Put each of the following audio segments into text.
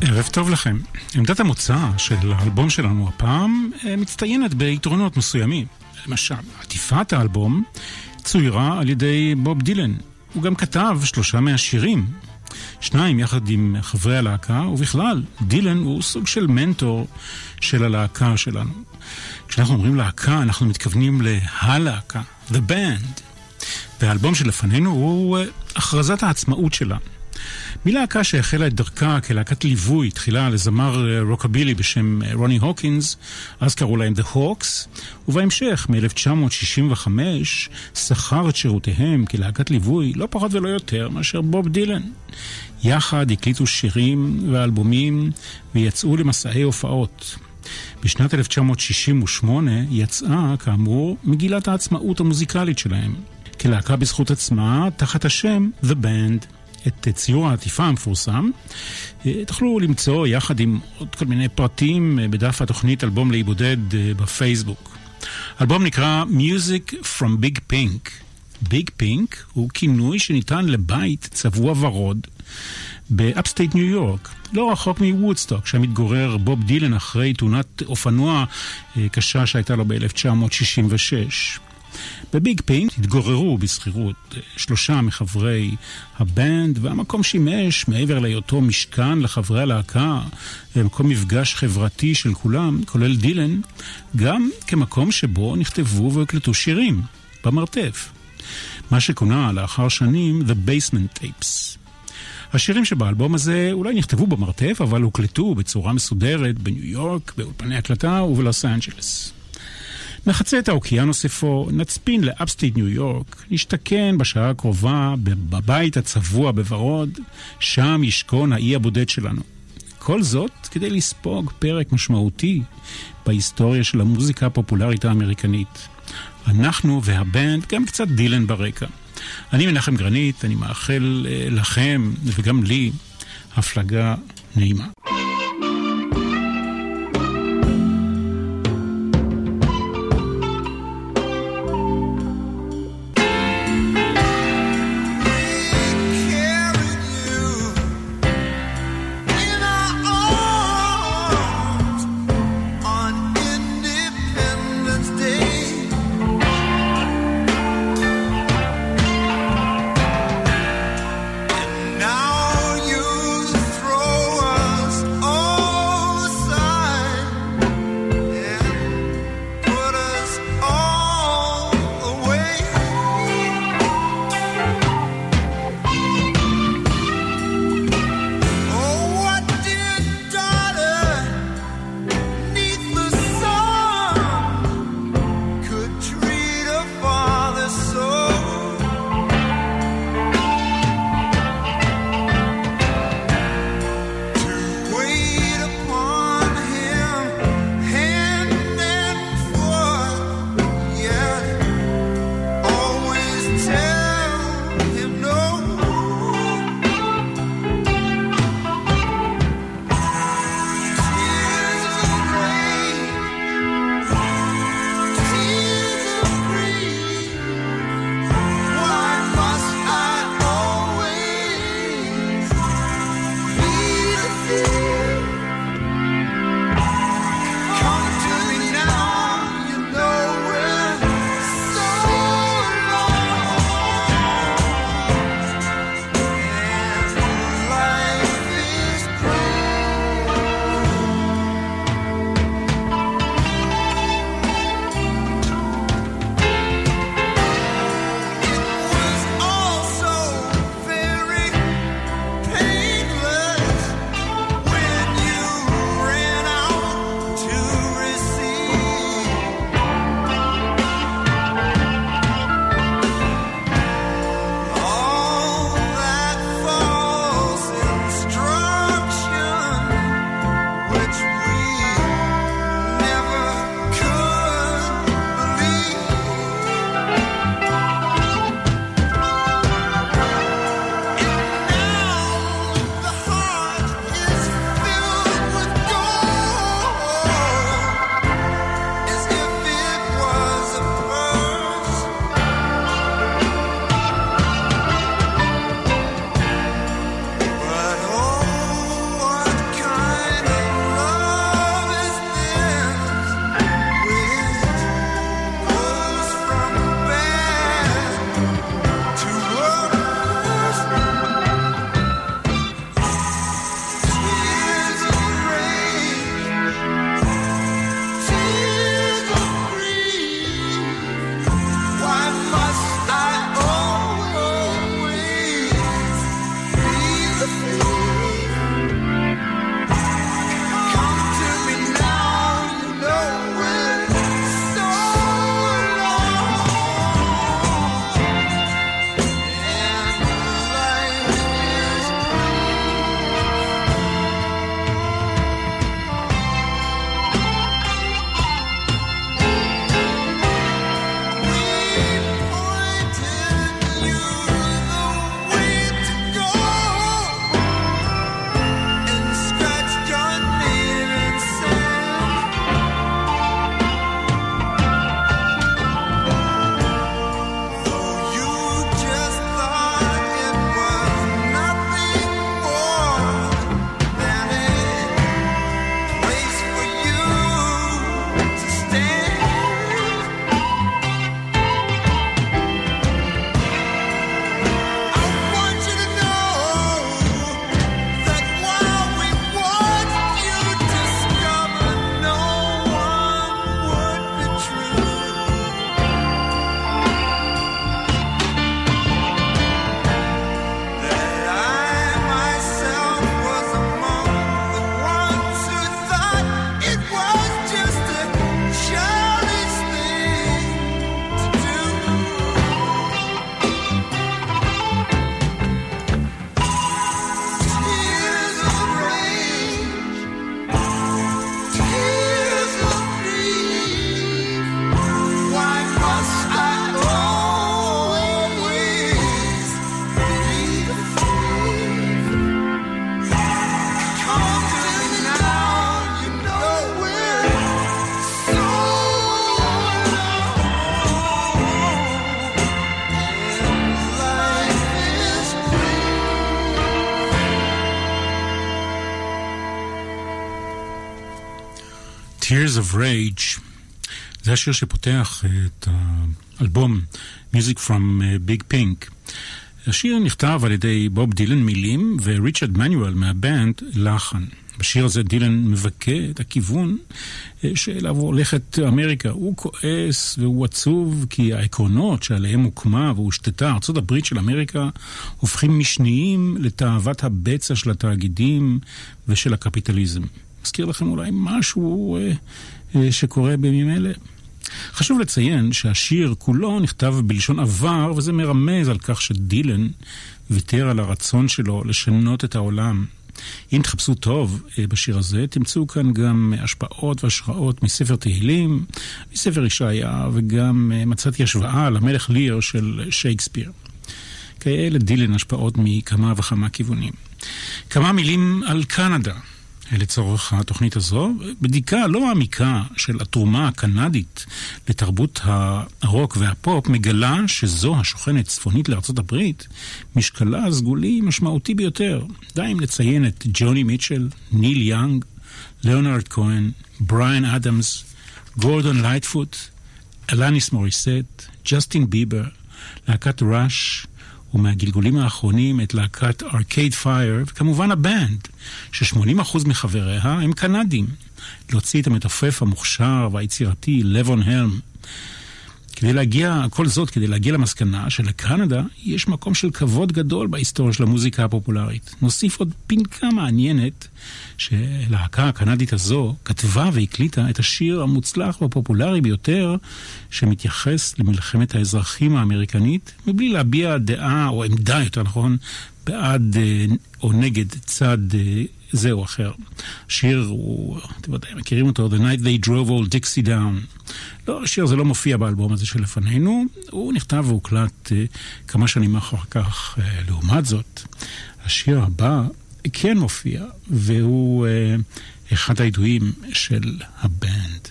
ערב טוב לכם. עמדת המוצא של האלבום שלנו הפעם מצטיינת ביתרונות מסוימים. למשל, עטיפת האלבום צוירה על ידי בוב דילן. הוא גם כתב 3 מהשירים, 2 יחד עם חברי הלהקה, ובכלל, דילן הוא סוג של מנטור של הלהקה שלנו. כשאנחנו אומרים להקה, אנחנו מתכוונים להלהקה, The Band. והאלבום שלפנינו הוא הכרזת העצמאות שלה. מלהקה שהחלה את דרכה כלהקת ליווי, תחילה לזמר רוקבילי בשם רוני הוקינס, אז קראו להם The Hawks, ובהמשך, מ-1965, שכר את שירותיהם כלהקת ליווי, לא פחות ולא יותר מאשר בוב דילן. יחד הקליטו שירים ואלבומים ויצאו למסעי הופעות. בשנת 1968 יצאה, כאמור, מגילת העצמאות המוזיקלית שלהם, כלהקה בזכות עצמה, תחת השם The Band. את ציור העטיפה המפורסם תוכלו למצוא יחד עם עוד כל מיני פרטים בדף התוכנית אלבום להיבודד בפייסבוק. אלבום נקרא Music from Big Pink. Big Pink הוא כינוי שניתן לבית צבוע ורוד באפסטייט ניו יורק, לא רחוק מוודסטוק, שם מתגורר בוב דילן אחרי תאונת אופנוע קשה שהייתה לו ב-1966. בביג פינק התגוררו בסחירות 3 מחברי הבנד, והמקום שימש, מעבר להיותו משכן לחברי הלהקה, מקום מפגש חברתי של כולם, כולל דילן, גם כמקום שבו נכתבו והקלטו שירים, במרתף. מה שכונה לאחר שנים, The Basement Tapes. השירים שבאלבום הזה אולי נכתבו במרתף, אבל הוקלטו בצורה מסודרת בניו יורק, באולפני הקלטה ובלוס אנג'לס. נחצה את האוקיינוס אפו, נצפין לאפסטייט ניו יורק, נשתכן בשעה הקרובה בבית הצבוע בוורוד, שם ישכון האי הבודד שלנו. כל זאת כדי לספוג פרק משמעותי בהיסטוריה של המוזיקה הפופולרית האמריקנית. אנחנו והבנד, גם קצת דילן ברקע. אני מנחם גרנית, אני מאחל לכם וגם לי הפלגה נעימה. Tears of Rage, זה השיר שפותח את האלבום Music from Big Pink. השיר נכתב על ידי בוב דילן מילים וריצ'רד מנואל מהבנד לחן. בשיר הזה דילן מבכה את הכיוון שאליו הולכת אמריקה. הוא כועס והוא עצוב כי העקרונות שעליהם הוקמה והושתתה ארצות הברית של אמריקה הופכים משניים לתאוות הבצע של התאגידים ושל הקפיטליזם. מזכיר לכם אולי משהו שקורה בימים אלה? חשוב לציין שהשיר כולו נכתב בלשון עבר, וזה מרמז על כך שדילן ויתר על הרצון שלו לשנות את העולם. אם תחפשו טוב בשיר הזה, תמצאו כאן גם השפעות והשראות מספר תהילים, מספר ישעיה, וגם מצאתי השוואה למלך ליר של שייקספיר. כאלה דילן השפעות מכמה וכמה כיוונים. כמה מילים על קנדה. לצורך התוכנית הזו, בדיקה לא מעמיקה של התרומה הקנדית לתרבות הרוק והפופ מגלה שזו השוכנת צפונית לארצות הברית, משקלה סגולי משמעותי ביותר. די אם לציין את ג'וני מיטשל, ניל יאנג, ליאונרד כהן, בריין אדמס, גורדון לייטפוט, אלניס מוריסט, ג'סטין ביבר, להקת ראש, ומהגלגולים האחרונים את להקת Arcade Fire, וכמובן הבנד, ש80% מחבריה הם קנדים. להוציא את המתופף המוכשר והיצירתי, לבון הלם. כל זאת כדי להגיע למסקנה שלקנדה יש מקום של כבוד גדול בהיסטוריה של המוזיקה הפופולרית. נוסיף עוד פינקה מעניינת שלהקה הקנדית הזו כתבה והקליטה את השיר המוצלח והפופולרי ביותר שמתייחס למלחמת האזרחים האמריקנית מבלי להביע דעה או עמדה יותר נכון בעד או נגד צד זה או אחר. שיר הוא, אתם יודעים, מכירים אותו, The Night They Drove All Dixie Down. לא, השיר זה לא מופיע באלבום הזה שלפנינו, הוא נכתב והוקלט כמה שנים אחר כך. לעומת זאת, השיר הבא כן מופיע, והוא אחד הידועים של הבנד.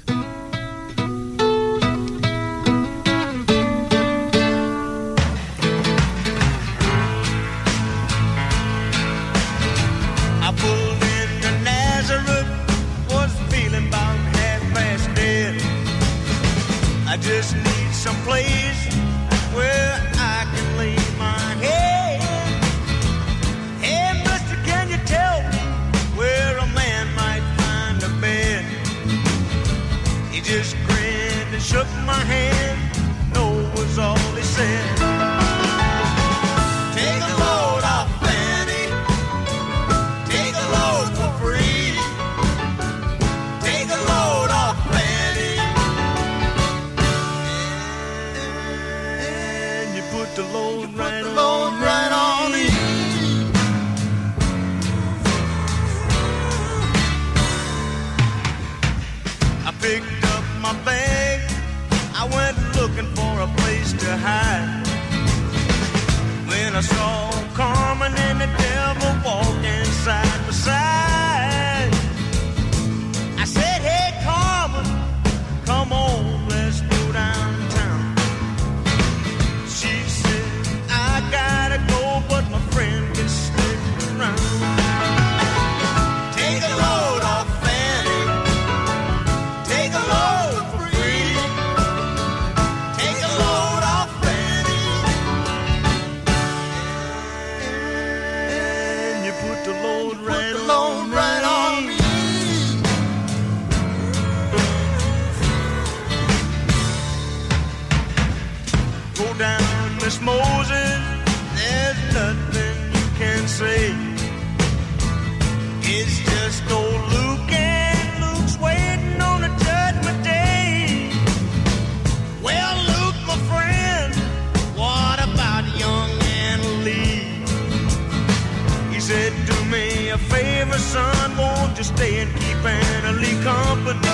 I just need some place where I can lay my head. Hey, mister, can you tell me where a man might find a bed? He just grinned and shook my hand. No was all he said. Take a load off, Fanny. Take a load for free. Take a load off, the load right on, load right on me. I picked up my bag, I went looking for a place to hide. When I saw Carmen and the devil walking side by side, I said, hey Carmen, come on, let's go downtown. Gotta go, but my friend can stick around. Take a load off Fanny. Take a load for free. Take a load off Fanny. And you put the load right on, right on me. Go down, Miss Moses. There's nothing you can say. It's just old Luke, and Luke's waiting on a judgment day. Well, Luke, my friend, what about young Anna Lee? He said, do me a favor, son, won't you stay and keep Anna Lee company?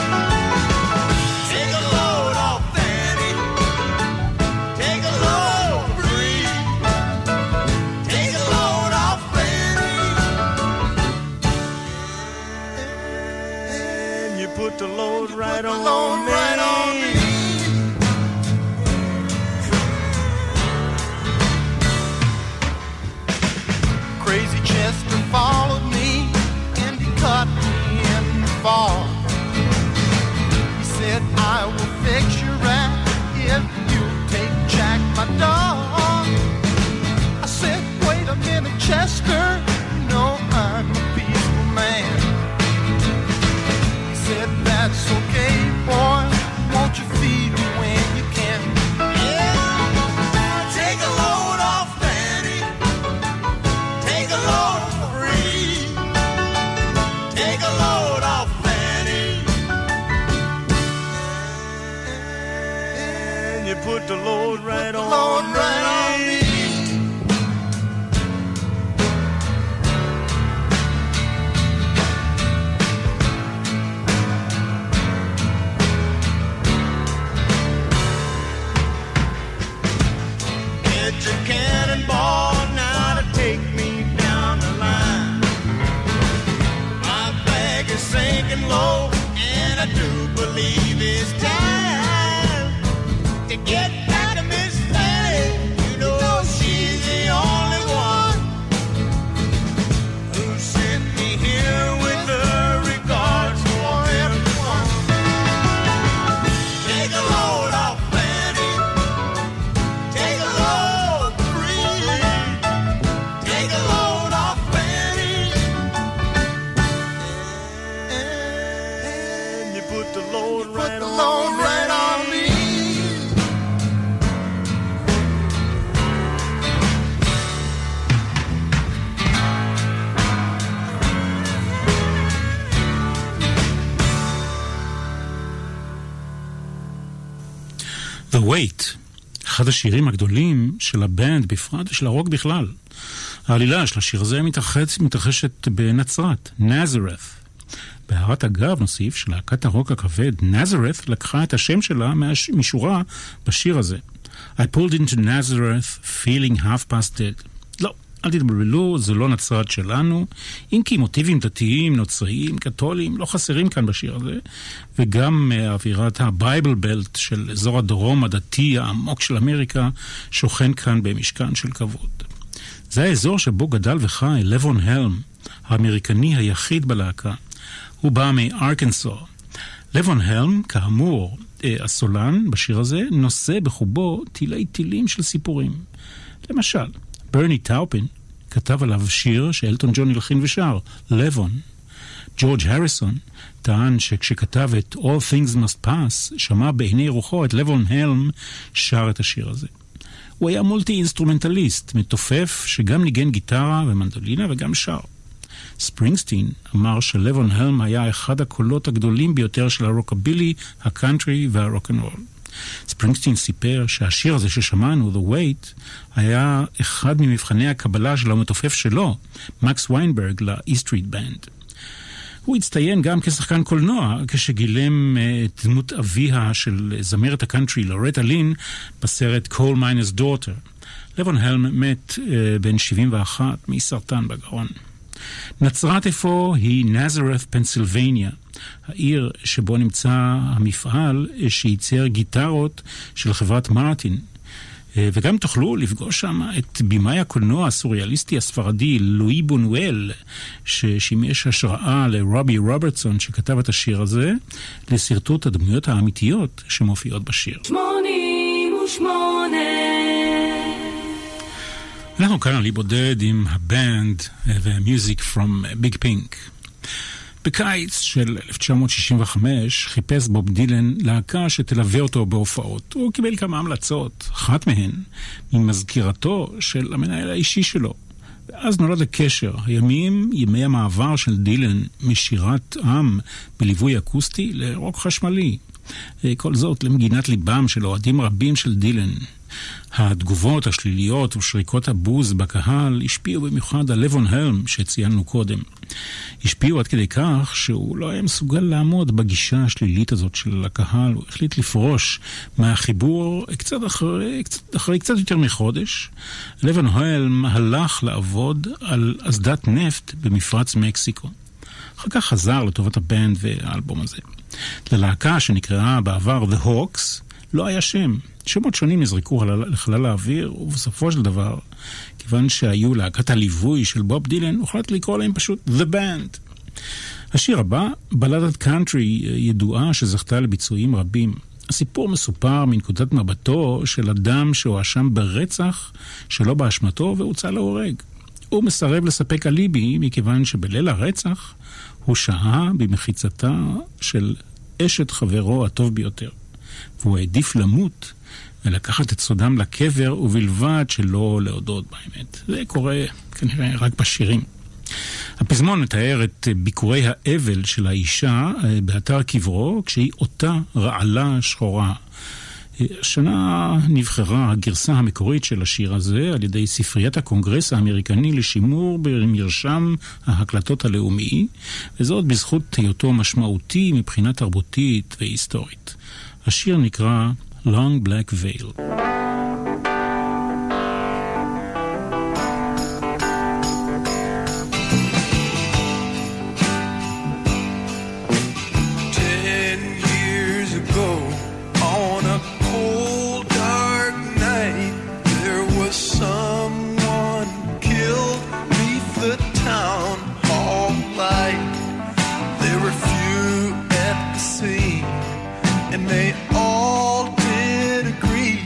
Take a load off Fanny. Take a load. Put the load right on, load me. Right on me. Crazy Chester followed me and he cut me in the fall. Weight, אחד השירים הגדולים של הבנד בפרט ושל הרוק בכלל. העלילה של השיר הזה מתרחשת בנצרת, Nazareth. בהערת אגב נוסיף שלהקת הרוק הכבד Nazareth לקחה את השם שלה משורה בשיר הזה. I pulled into Nazareth feeling half past dead. לא, אל תתבלבלו, זה לא נצרת שלנו, אם כי מוטיבים דתיים, נוצריים, קתולים, לא חסרים כאן בשיר הזה, וגם אווירת הבייבל בלט של אזור הדרום הדתי העמוק של אמריקה שוכן כאן במשכן של כבוד. זה האזור שבו גדל וחי לבון הלם, האמריקני היחיד בלהקה. הוא בא מארקנסו. לבון הלם, כאמור, הסולן בשיר הזה, נושא בחובו טילי טילים של סיפורים. למשל, ברני טאופין כתב עליו שיר שאלטון ג'ון הלחין ושר, לבון. ג'ורג' הריסון טען שכשכתב את All Things Must Pass, שמע בעיני רוחו את לבון הלם שר את השיר הזה. הוא היה מולטי אינסטרומנטליסט, מתופף שגם ניגן גיטרה ומנדולינה וגם שר. ספרינגסטין אמר שלבון הלם היה אחד הקולות הגדולים ביותר של הרוקבילי, הקאנטרי והרוקנרול. ספרינגסטין סיפר שהשיר הזה ששמענו, The Weight, היה אחד ממבחני הקבלה של המתופף שלו, מקס ויינברג, לאיסטריט בנד. הוא הצטיין גם כשחקן קולנוע, כשגילם את דמות אביה של זמרת הקאנטרי, לורטה לין, בסרט Coal Miner's Daughter. לבון הלם מת בן 71 מסרטן בגרון. נצרת אפוא היא נזרת פנסילבניה, העיר שבו נמצא המפעל שייצר גיטרות של חברת מרטין, וגם תוכלו לפגוש שם את בימאי הקולנוע הסוריאליסטי הספרדי לואי בונואל, ששימש השראה לרובי רוברטסון שכתב את השיר הזה, לסרטוט הדמויות האמיתיות שמופיעות בשיר. 88 אנחנו כאן עלי בודד עם הבנד ומיוזיק פרום ביג פינק. בקיץ של 1965 חיפש בוב דילן להקה שתלווה אותו בהופעות. הוא קיבל כמה המלצות, אחת מהן ממזכירתו של המנהל האישי שלו. ואז נולד הקשר, ימי המעבר של דילן משירת עם בליווי אקוסטי לרוק חשמלי. כל זאת למגינת ליבם של אוהדים רבים של דילן. התגובות השליליות ושריקות הבוז בקהל השפיעו במיוחד על לבון הלם שציינו קודם. השפיעו עד כדי כך שהוא לא היה מסוגל לעמוד בגישה השלילית הזאת של הקהל. הוא החליט לפרוש מהחיבור אחרי קצת יותר מחודש. לבון הלם הלך לעבוד על אסדת נפט במפרץ מקסיקו. אחר כך חזר לטובת הבנד והאלבום הזה. ללהקה שנקראה בעבר The Hawks לא היה שם. שמות שונים נזרקו לחלל האוויר, ובסופו של דבר, כיוון שהיו להקת הליווי של בוב דילן, הוחלט לקרוא להם פשוט The Band. השיר הבא, בלדת קאנטרי ידועה שזכתה לביצועים רבים. הסיפור מסופר מנקודת מבטו של אדם שהואשם ברצח שלא באשמתו והוצא להורג. הוא מסרב לספק אליבי מכיוון שבליל הרצח הוא שעה במחיצתה של אשת חברו הטוב ביותר. והוא העדיף למות ולקחת את סודם לקבר ובלבד שלא להודות באמת. זה קורה כנראה רק בשירים. הפזמון מתאר את ביקורי האבל של האישה באתר קברו כשהיא אותה רעלה שחורה. השנה נבחרה הגרסה המקורית של השיר הזה על ידי ספריית הקונגרס האמריקני לשימור במרשם ההקלטות הלאומי, וזאת בזכות היותו משמעותי מבחינה תרבותית והיסטורית. השיר נקרא Long Black Veil. They all did agree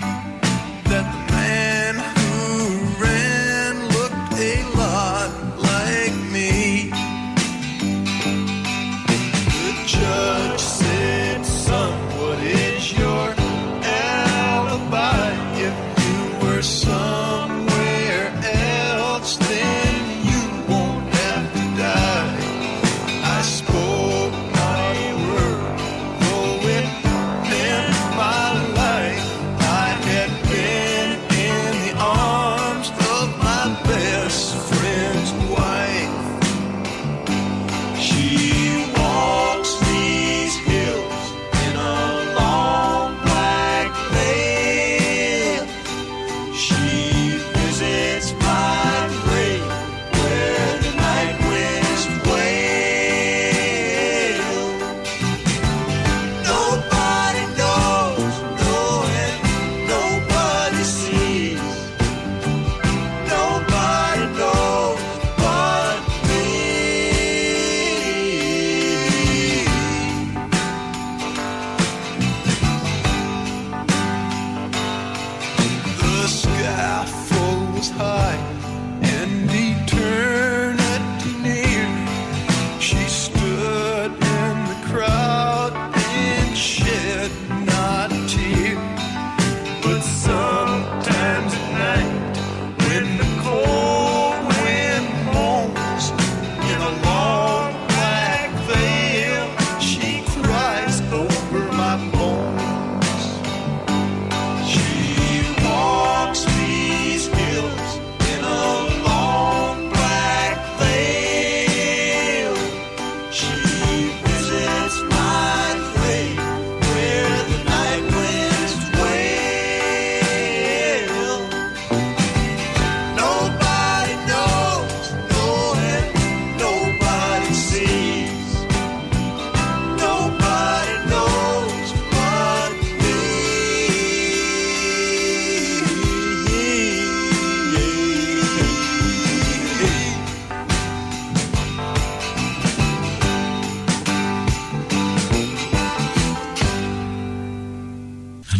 mountains high and eternity near. She stood in the crowd and shed not a tear. But sometimes at night when the cold wind moans in a long black veil, she cries over my bones. She walks these hills in a long black veil. She visits my grave where the night winds wail. Nobody knows, no, and nobody sees. Nobody knows but me.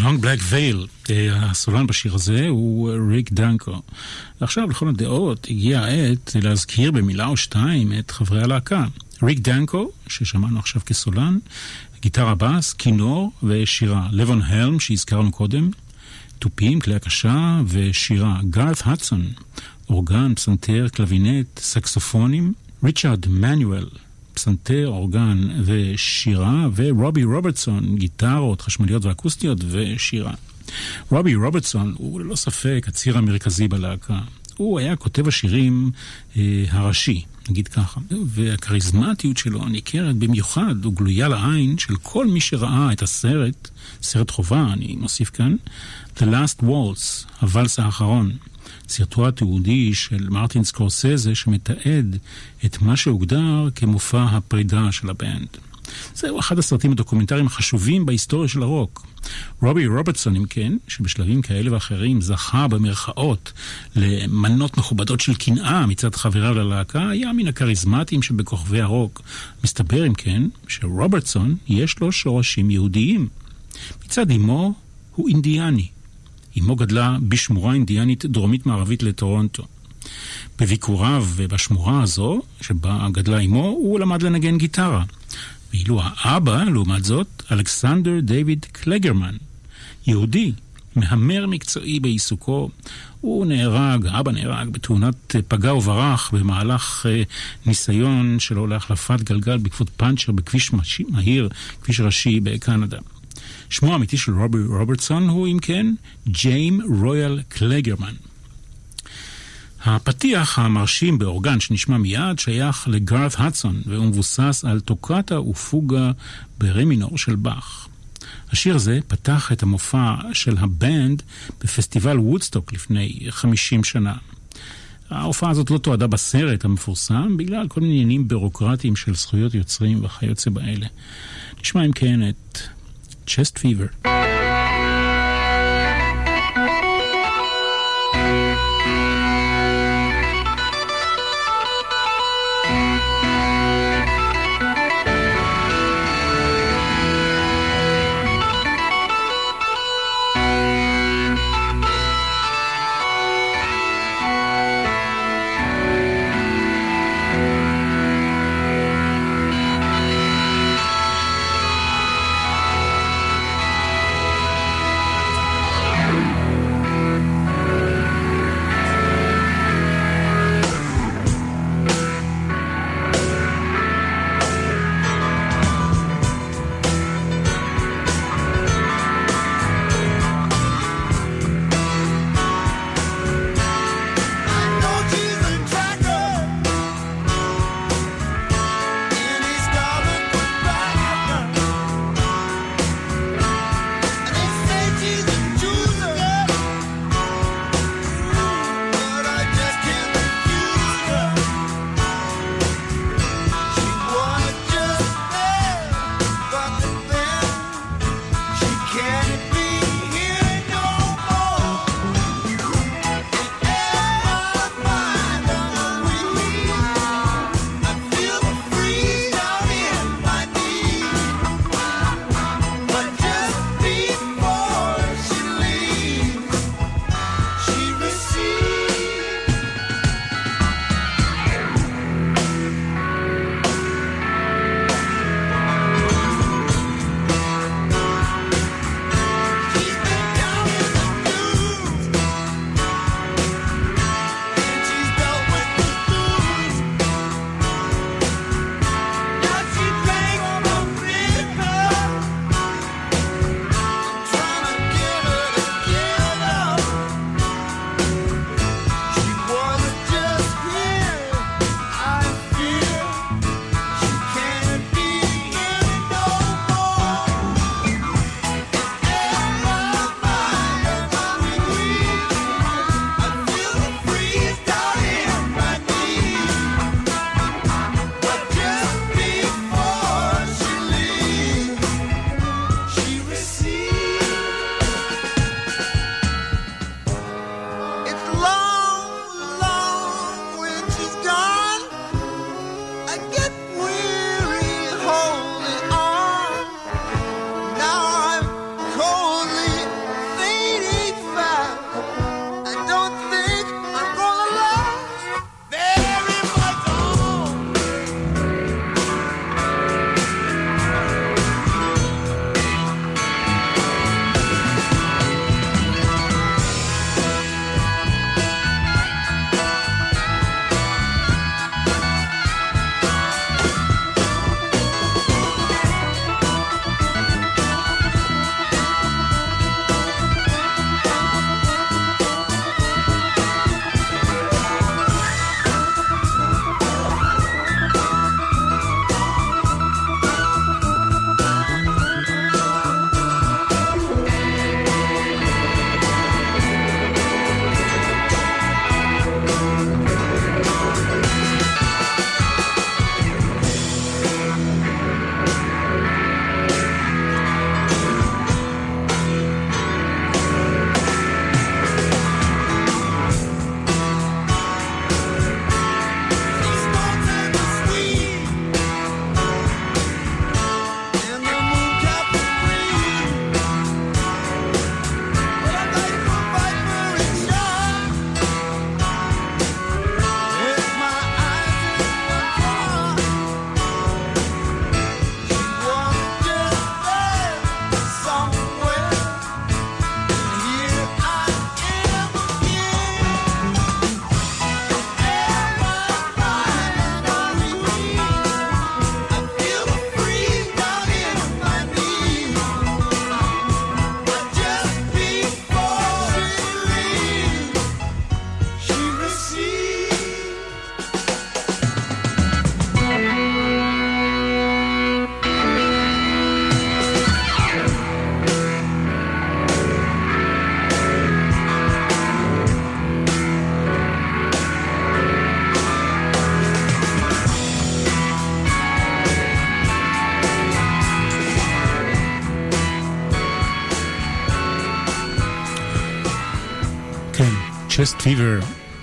Long Black Veil, הסולן בשיר הזה הוא ריק דנקו. עכשיו, לכל הדעות, הגיעה העת להזכיר במילה או שתיים את חברי הלהקה. ריק דנקו, ששמענו עכשיו כסולן, גיטרה בס, כינור ושירה. לבון הלם, שהזכרנו קודם, תופים, כלי הקשה ושירה. גארת הדסון, אורגן, פסנתר, קלבינט, סקסופונים. ריצ'רד מנואל, פסנתר, אורגן ושירה, ורובי רוברטסון, גיטרות, חשמליות ואקוסטיות ושירה. רובי רוברטסון הוא ללא ספק הציר המרכזי בלהקה. הוא היה כותב השירים הראשי, נגיד ככה. והקריזמטיות שלו הניכרת במיוחד, הוא גלויה לעין של כל מי שראה את הסרט, סרט חובה, אני מוסיף כאן, The Last Waltz, הוואלס האחרון. סרטו התיעודי של מרטין סקורסזה שמתעד את מה שהוגדר כמופע הפרידה של הבנד. זהו אחד הסרטים הדוקומנטריים החשובים בהיסטוריה של הרוק. רובי רוברטסון, אם כן, שבשלבים כאלה ואחרים זכה במרכאות למנות מכובדות של קנאה מצד חבריו ללהקה, היה מן הקריזמטיים שבכוכבי הרוק. מסתבר, אם כן, שרוברטסון יש לו שורשים יהודיים. מצד אמו הוא אינדיאני. אמו גדלה בשמורה אינדיאנית דרומית-מערבית לטורונטו. בביקוריו ובשמורה הזו, שבה גדלה אמו, הוא למד לנגן גיטרה. ואילו האבא, לעומת זאת, אלכסנדר דיוויד קלגרמן, יהודי, מהמר מקצועי בעיסוקו, הוא נהרג, האבא נהרג בתאונת פגע וברח במהלך ניסיון שלו להחלפת גלגל בעקבות פנצ'ר בכביש מהיר, כביש ראשי בקנדה. שמו האמיתי של רובי רוברטסון הוא, אם כן, ג'יים רויאל קלגרמן. הפתיח המרשים באורגן שנשמע מיד שייך לגארת הדסון, והוא מבוסס על טוקטה ופוגה ברמינור של באך. השיר זה פתח את המופע של הבנד בפסטיבל וודסטוק לפני 50 שנה. ההופעה הזאת לא תועדה בסרט המפורסם בגלל כל מיני עניינים בירוקרטיים של זכויות יוצרים וכיוצא באלה. נשמע, אם כן, את Chest Fever.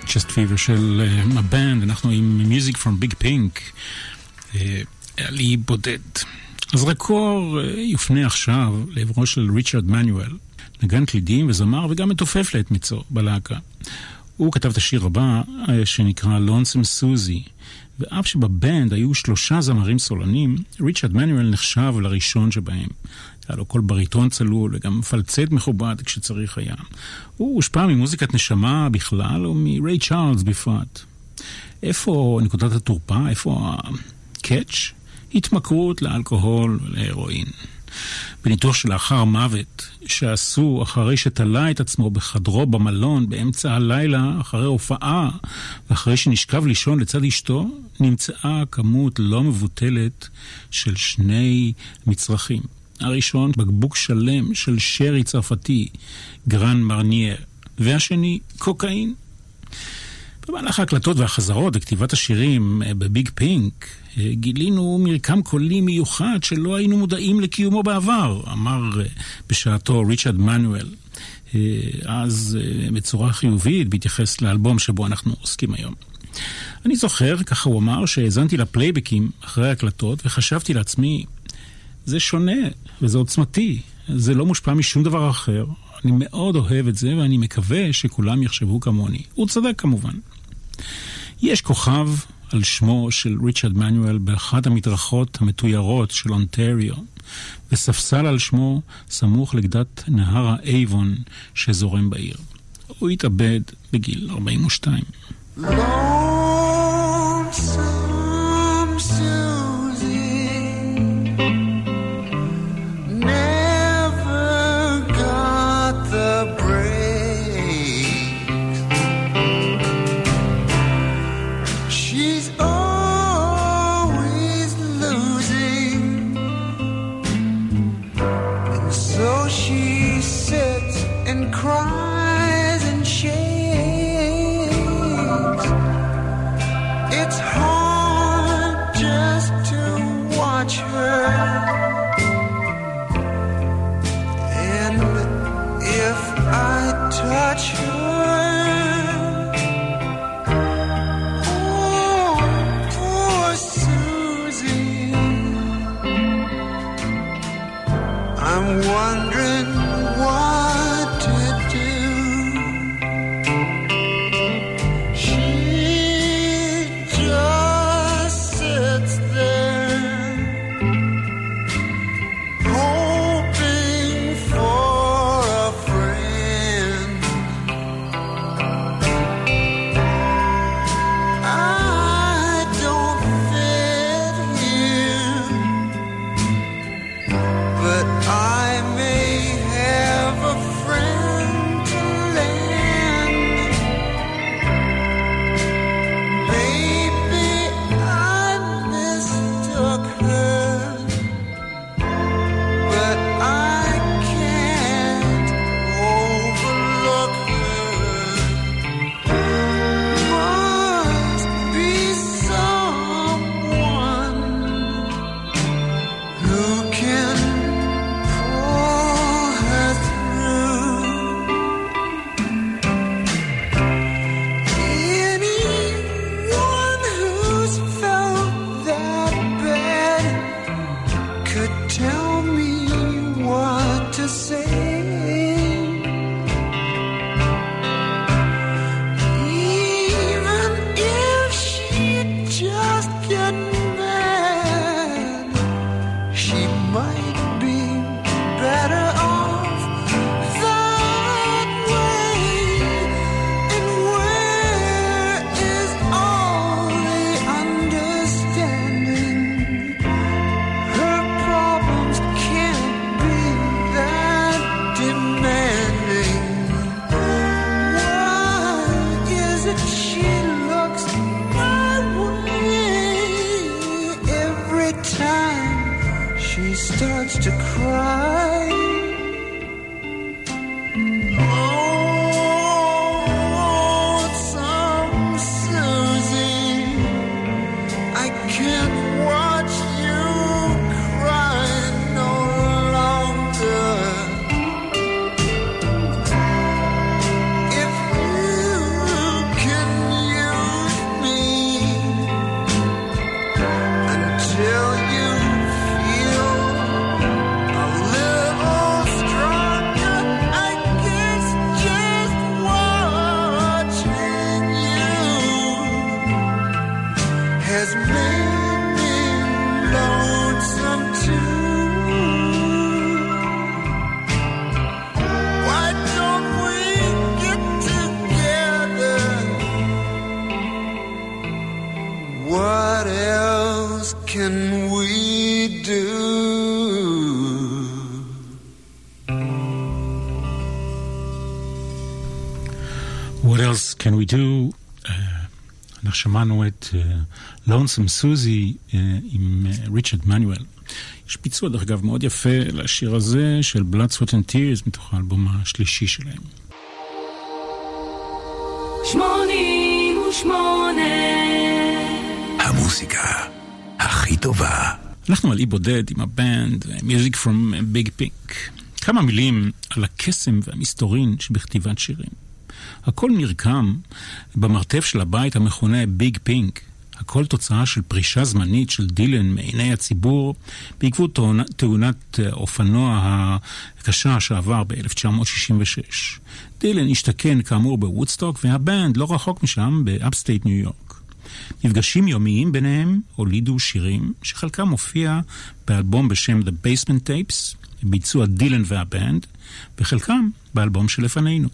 צ'סט פיבר של הבנד. אנחנו עם Music from Big Pink, עלי בודד. אז רקור יופנה עכשיו לעברו של ריצ'רד מנואל, נגן קלידים וזמר וגם מתופף לעת מצוא בלהקה. הוא כתב את השיר הבא שנקרא לונסם סוזי, ואף שבבנד היו 3 זמרים סולנים, ריצ'רד מנואל נחשב לראשון שבהם. היה לו קול בריטון צלול וגם פלצט מכובד כשצריך היה. הוא הושפע ממוזיקת נשמה בכלל ומריי צ'ארלס בפרט. איפה נקודת התורפה, איפה הקאץ'? התמכרות לאלכוהול ולהירואין. בניתוח שלאחר מוות שעשו אחרי שתלה את עצמו בחדרו במלון באמצע הלילה אחרי הופעה ואחרי שנשכב לישון לצד אשתו, נמצאה כמות לא מבוטלת של 2 מצרכים. הראשון, בקבוק שלם של שרי צרפתי, גרן מרניאר, והשני, קוקאין. במהלך ההקלטות והחזרות וכתיבת השירים בביג פינק, גילינו מרקם קולי מיוחד שלא היינו מודעים לקיומו בעבר, אמר בשעתו ריצ'רד מנואל. אז בצורה חיובית בהתייחס לאלבום שבו אנחנו עוסקים היום. אני זוכר, ככה הוא אמר, שהזנתי לפלייבקים אחרי ההקלטות וחשבתי לעצמי, זה שונה וזה עוצמתי, זה לא מושפע משום דבר אחר. אני מאוד אוהב את זה ואני מקווה שכולם יחשבו כמוני. הוא צדק כמובן. יש כוכב על שמו של ריצ'רד מנואל באחת המדרכות המתוירות של אונטריו, וספסל על שמו סמוך לגדת נהר האייבון שזורם בעיר. הוא התאבד בגיל 42. What else can we do? What else can we do? אנחנו שמענו את לונסום סוזי עם ריצ'רד מנואל. יש פיצוע דרך אגב מאוד יפה לשיר הזה של Blood, Sweat and Tears מתוך האלבום השלישי שלהם. 88 המוזיקה הכי טובה. אנחנו על אי בודד עם הבנד Music from Big Pink. כמה מילים על הקסם והמסתורין שבכתיבת שירים. הכל נרקם במרתף של הבית המכונה ביג פינק. הכל תוצאה של פרישה זמנית של דילן מעיני הציבור בעקבות תאונת אופנוע הקשה שעבר ב-1966. דילן השתכן כאמור בוודסטוק, והבנד לא רחוק משם באפסטייט ניו יורק. מפגשים יומיים ביניהם הולידו שירים שחלקם מופיע באלבום בשם The Basement Tapes, ביצוע דילן והבנד, וחלקם באלבום שלפנינו.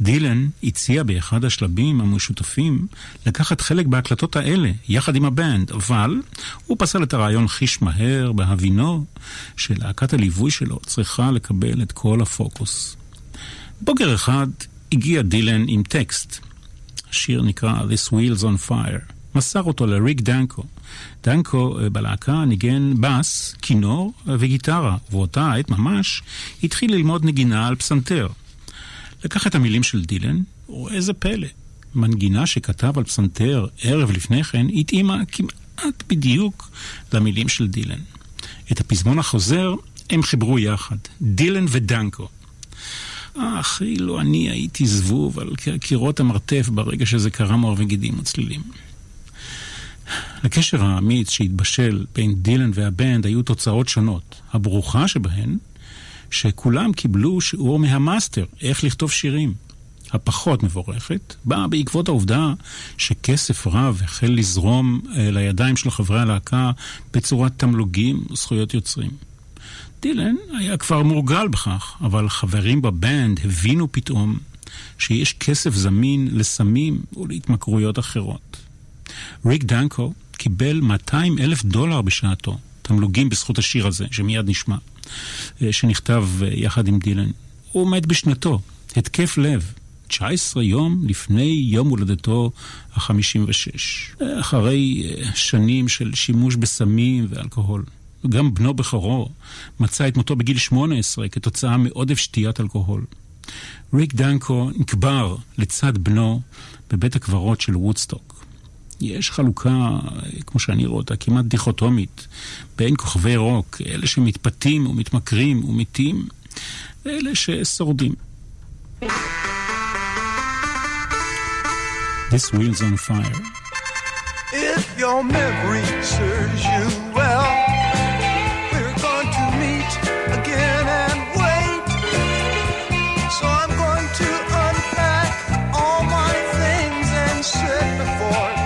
דילן הציע באחד השלבים המשותפים לקחת חלק בהקלטות האלה יחד עם הבנד, אבל הוא פסל את הרעיון חיש מהר בהבינו שלהקת הליווי שלו צריכה לקבל את כל הפוקוס. בוקר אחד הגיע דילן עם טקסט. השיר נקרא This Wheel's on Fire. מסר אותו לריק דנקו. דנקו בלהקה ניגן בס, כינור וגיטרה, ואותה עת ממש התחיל ללמוד נגינה על פסנתר. לקח את המילים של דילן, ואיזה פלא. מנגינה שכתב על פסנתר ערב לפני כן, התאימה כמעט בדיוק למילים של דילן. את הפזמון החוזר הם חיברו יחד, דילן ודנקו. אילו אני הייתי זבוב על קירות המרתף ברגע שזה קרה מורווגידים וצלילים. לקשר האמיץ שהתבשל בין דילן והבנד היו תוצאות שונות. הברוכה שבהן שכולם קיבלו שיעור מהמאסטר, איך לכתוב שירים. הפחות מבורכת, באה בעקבות העובדה שכסף רב החל לזרום לידיים של חברי הלהקה בצורת תמלוגים וזכויות יוצרים. דילן היה כבר מורגל בכך, אבל חברים בבנד הבינו פתאום שיש כסף זמין לסמים ולהתמכרויות אחרות. ריק דנקו קיבל $200,000 בשעתו, תמלוגים בזכות השיר הזה, שמיד נשמע. שנכתב יחד עם דילן. הוא מת בשנתו, התקף לב, 19 יום לפני יום הולדתו ה-56. אחרי שנים של שימוש בסמים ואלכוהול. גם בנו בחורו מצא את מותו בגיל 18 כתוצאה מעודף שתיית אלכוהול. ריק דנקו נקבר לצד בנו בבית הקברות של וודסטוק. יש חלוקה, כמו שאני רואה אותה, כמעט דיכוטומית, בין כוכבי רוק, אלה שמתפתים ומתמכרים ומתים, ואלה ששורדים. This wheel's on fire. If your memory serves you well, we're going to meet again and wait. So I'm going to unpack all my things and sit before you.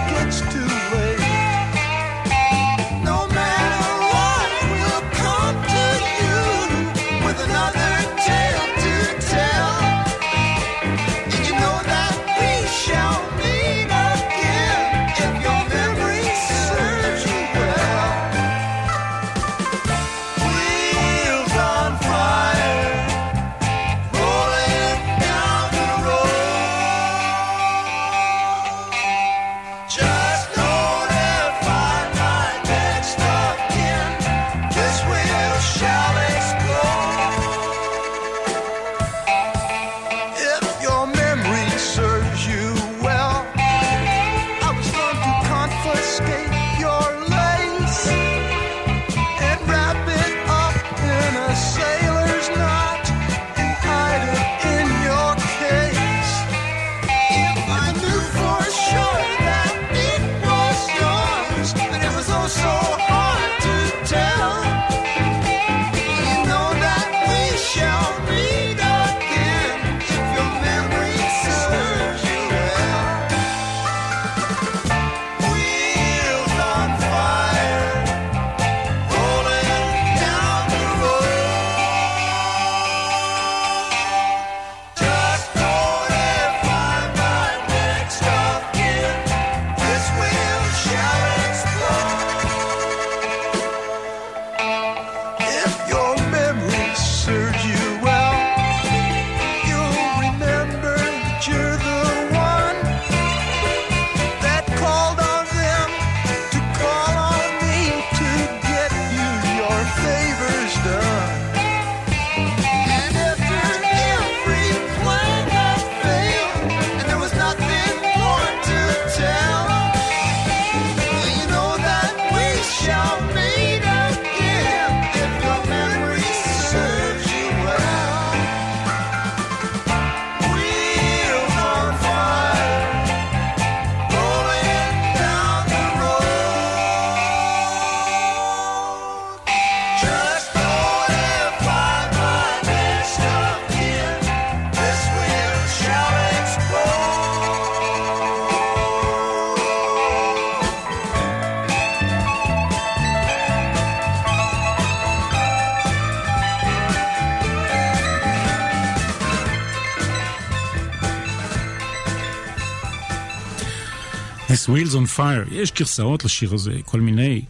This Wheel's on Fire. יש גרסאות לשיר הזה, כל מיני.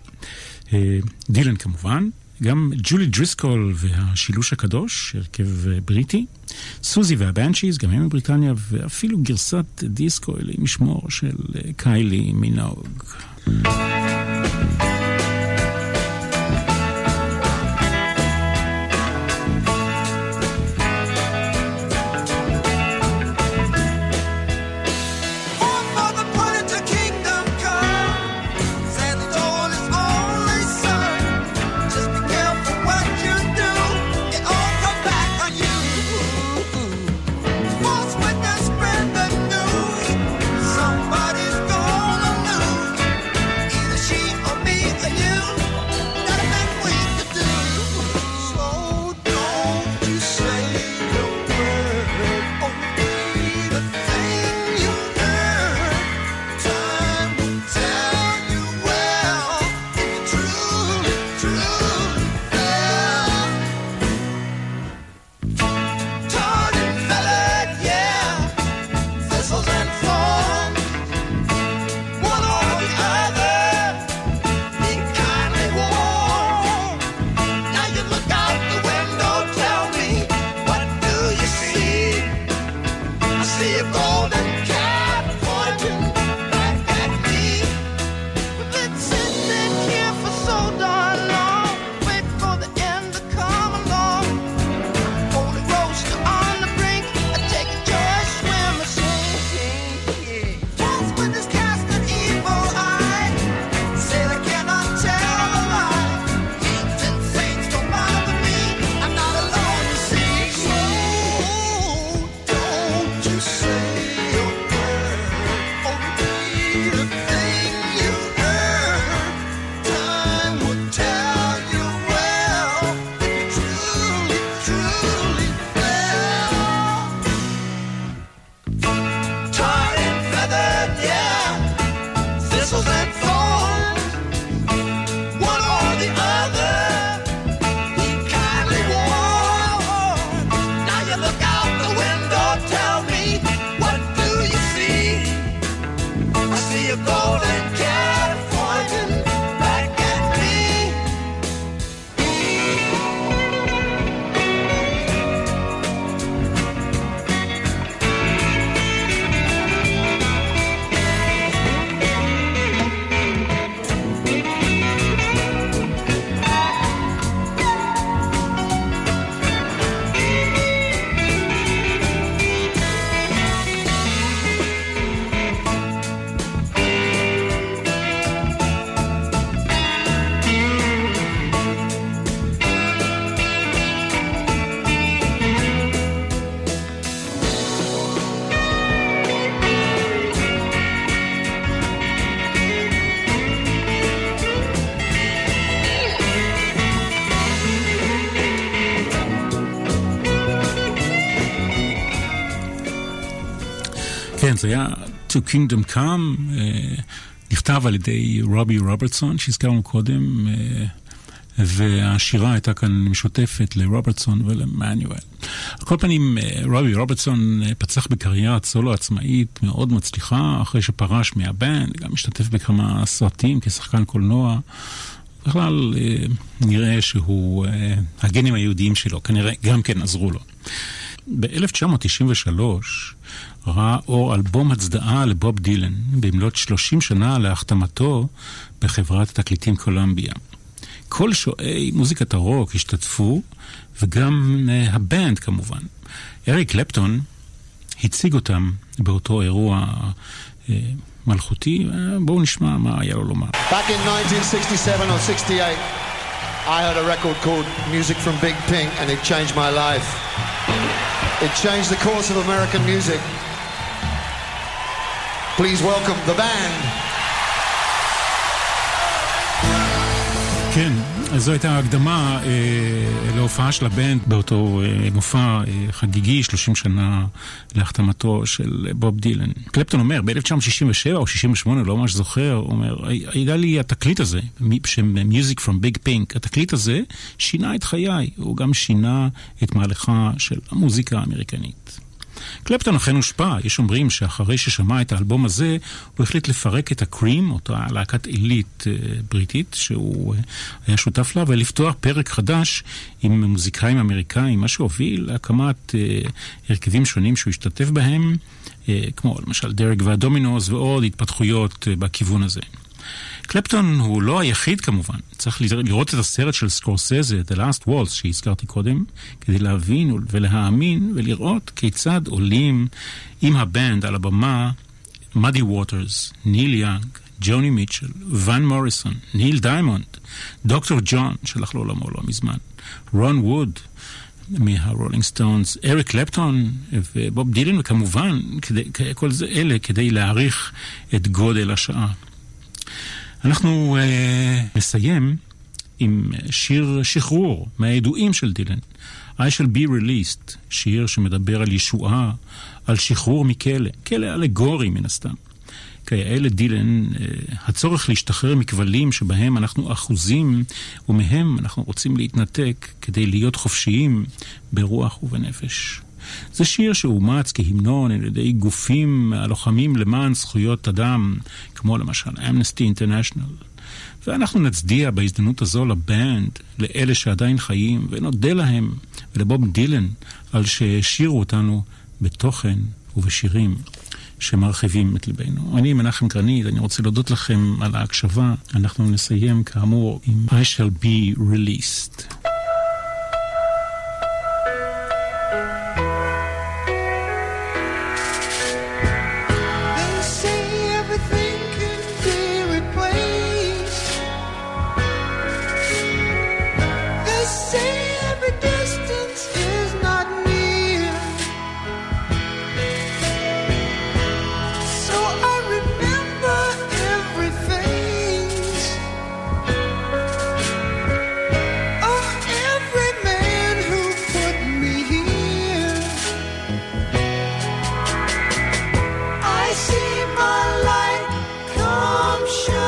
דילן כמובן, גם ג'ולי דריסקול והשילוש הקדוש, הרכב בריטי, סוזי והבנצ'יז, גם הם מבריטניה, ואפילו גרסת דיסקו אלי משמור של קיילי מינוג. זה היה To Kingdom Come, נכתב על ידי רובי רוברטסון, שהזכרנו קודם, והשירה הייתה כאן משותפת לרוברטסון ולמנואל. על כל פנים, רובי רוברטסון פצח בקריירת סולו עצמאית מאוד מצליחה, אחרי שפרש מהבנד, גם השתתף בכמה סרטים כשחקן קולנוע. בכלל, נראה שהוא, הגנים היהודיים שלו, כנראה גם כן עזרו לו. ב-1993 ראה אור אלבום הצדעה לבוב דילן במלות 30 שנה להחתמתו בחברת התקליטים קולומביה. כל שואי מוזיקת הרוק השתתפו, וגם הבנד כמובן. אריק קלפטון הציג אותם באותו אירוע מלכותי. בואו נשמע מה היה לו לומר. Back in 1967 or 68 I heard a record called Music from Big Pink and it changed my life. It changed the course of American music. Please welcome The Band. כן, אז זו הייתה הקדמה להופעה של הבנד באותו מופע חגיגי, 30 שנה להחתמתו של בוב דילן. קלפטון אומר, ב-1967 או 68, לא ממש זוכר, אומר, היה לי התקליט הזה, Music from Big Pink, התקליט הזה שינה את חיי, הוא גם שינה את מהלכה של המוזיקה האמריקנית. קלפטון אכן הושפע, יש אומרים שאחרי ששמע את האלבום הזה, הוא החליט לפרק את הקרים, אותה להקת עילית בריטית, שהוא היה שותף לה, ולפתוח פרק חדש עם מוזיקאים אמריקאים, מה שהוביל להקמת הרכבים שונים שהוא השתתף בהם, כמו למשל דרג והדומינוס ועוד התפתחויות בכיוון הזה. קלפטון הוא לא היחיד כמובן, צריך לראות את הסרט של סקורסזה, The Last Waltz, שהזכרתי קודם, כדי להבין ולהאמין ולראות כיצד עולים עם הבנד על הבמה מודי ווטרס, ניל יאנג, ג'וני מיטשל, ון מוריסון, ניל דיימונד, דוקטור ג'ון שלח לעולמו לא מזמן, רון ווד מהרולינג סטונס, אריק קלפטון ובוב דילן, וכמובן כל זה אלה כדי להעריך את גודל השעה. אנחנו נסיים עם שיר שחרור מהידועים של דילן, I Shall Be Released, שיר שמדבר על ישועה, על שחרור מכלא, כלא אלגורי מן הסתם. כיאה לדילן, הצורך להשתחרר מכבלים שבהם אנחנו אחוזים, ומהם אנחנו רוצים להתנתק כדי להיות חופשיים ברוח ובנפש. זה שיר שאומץ כהמנון על ידי גופים הלוחמים למען זכויות אדם, כמו למשל Amnesty International. ואנחנו נצדיע בהזדמנות הזו לבנד, לאלה שעדיין חיים, ונודה להם ולבוב דילן על שהשאירו אותנו בתוכן ובשירים שמרחיבים את ליבנו. אני מנחם גרנית, אני רוצה להודות לכם על ההקשבה. אנחנו נסיים כאמור עם I Shall Be Released. I see my light come shine.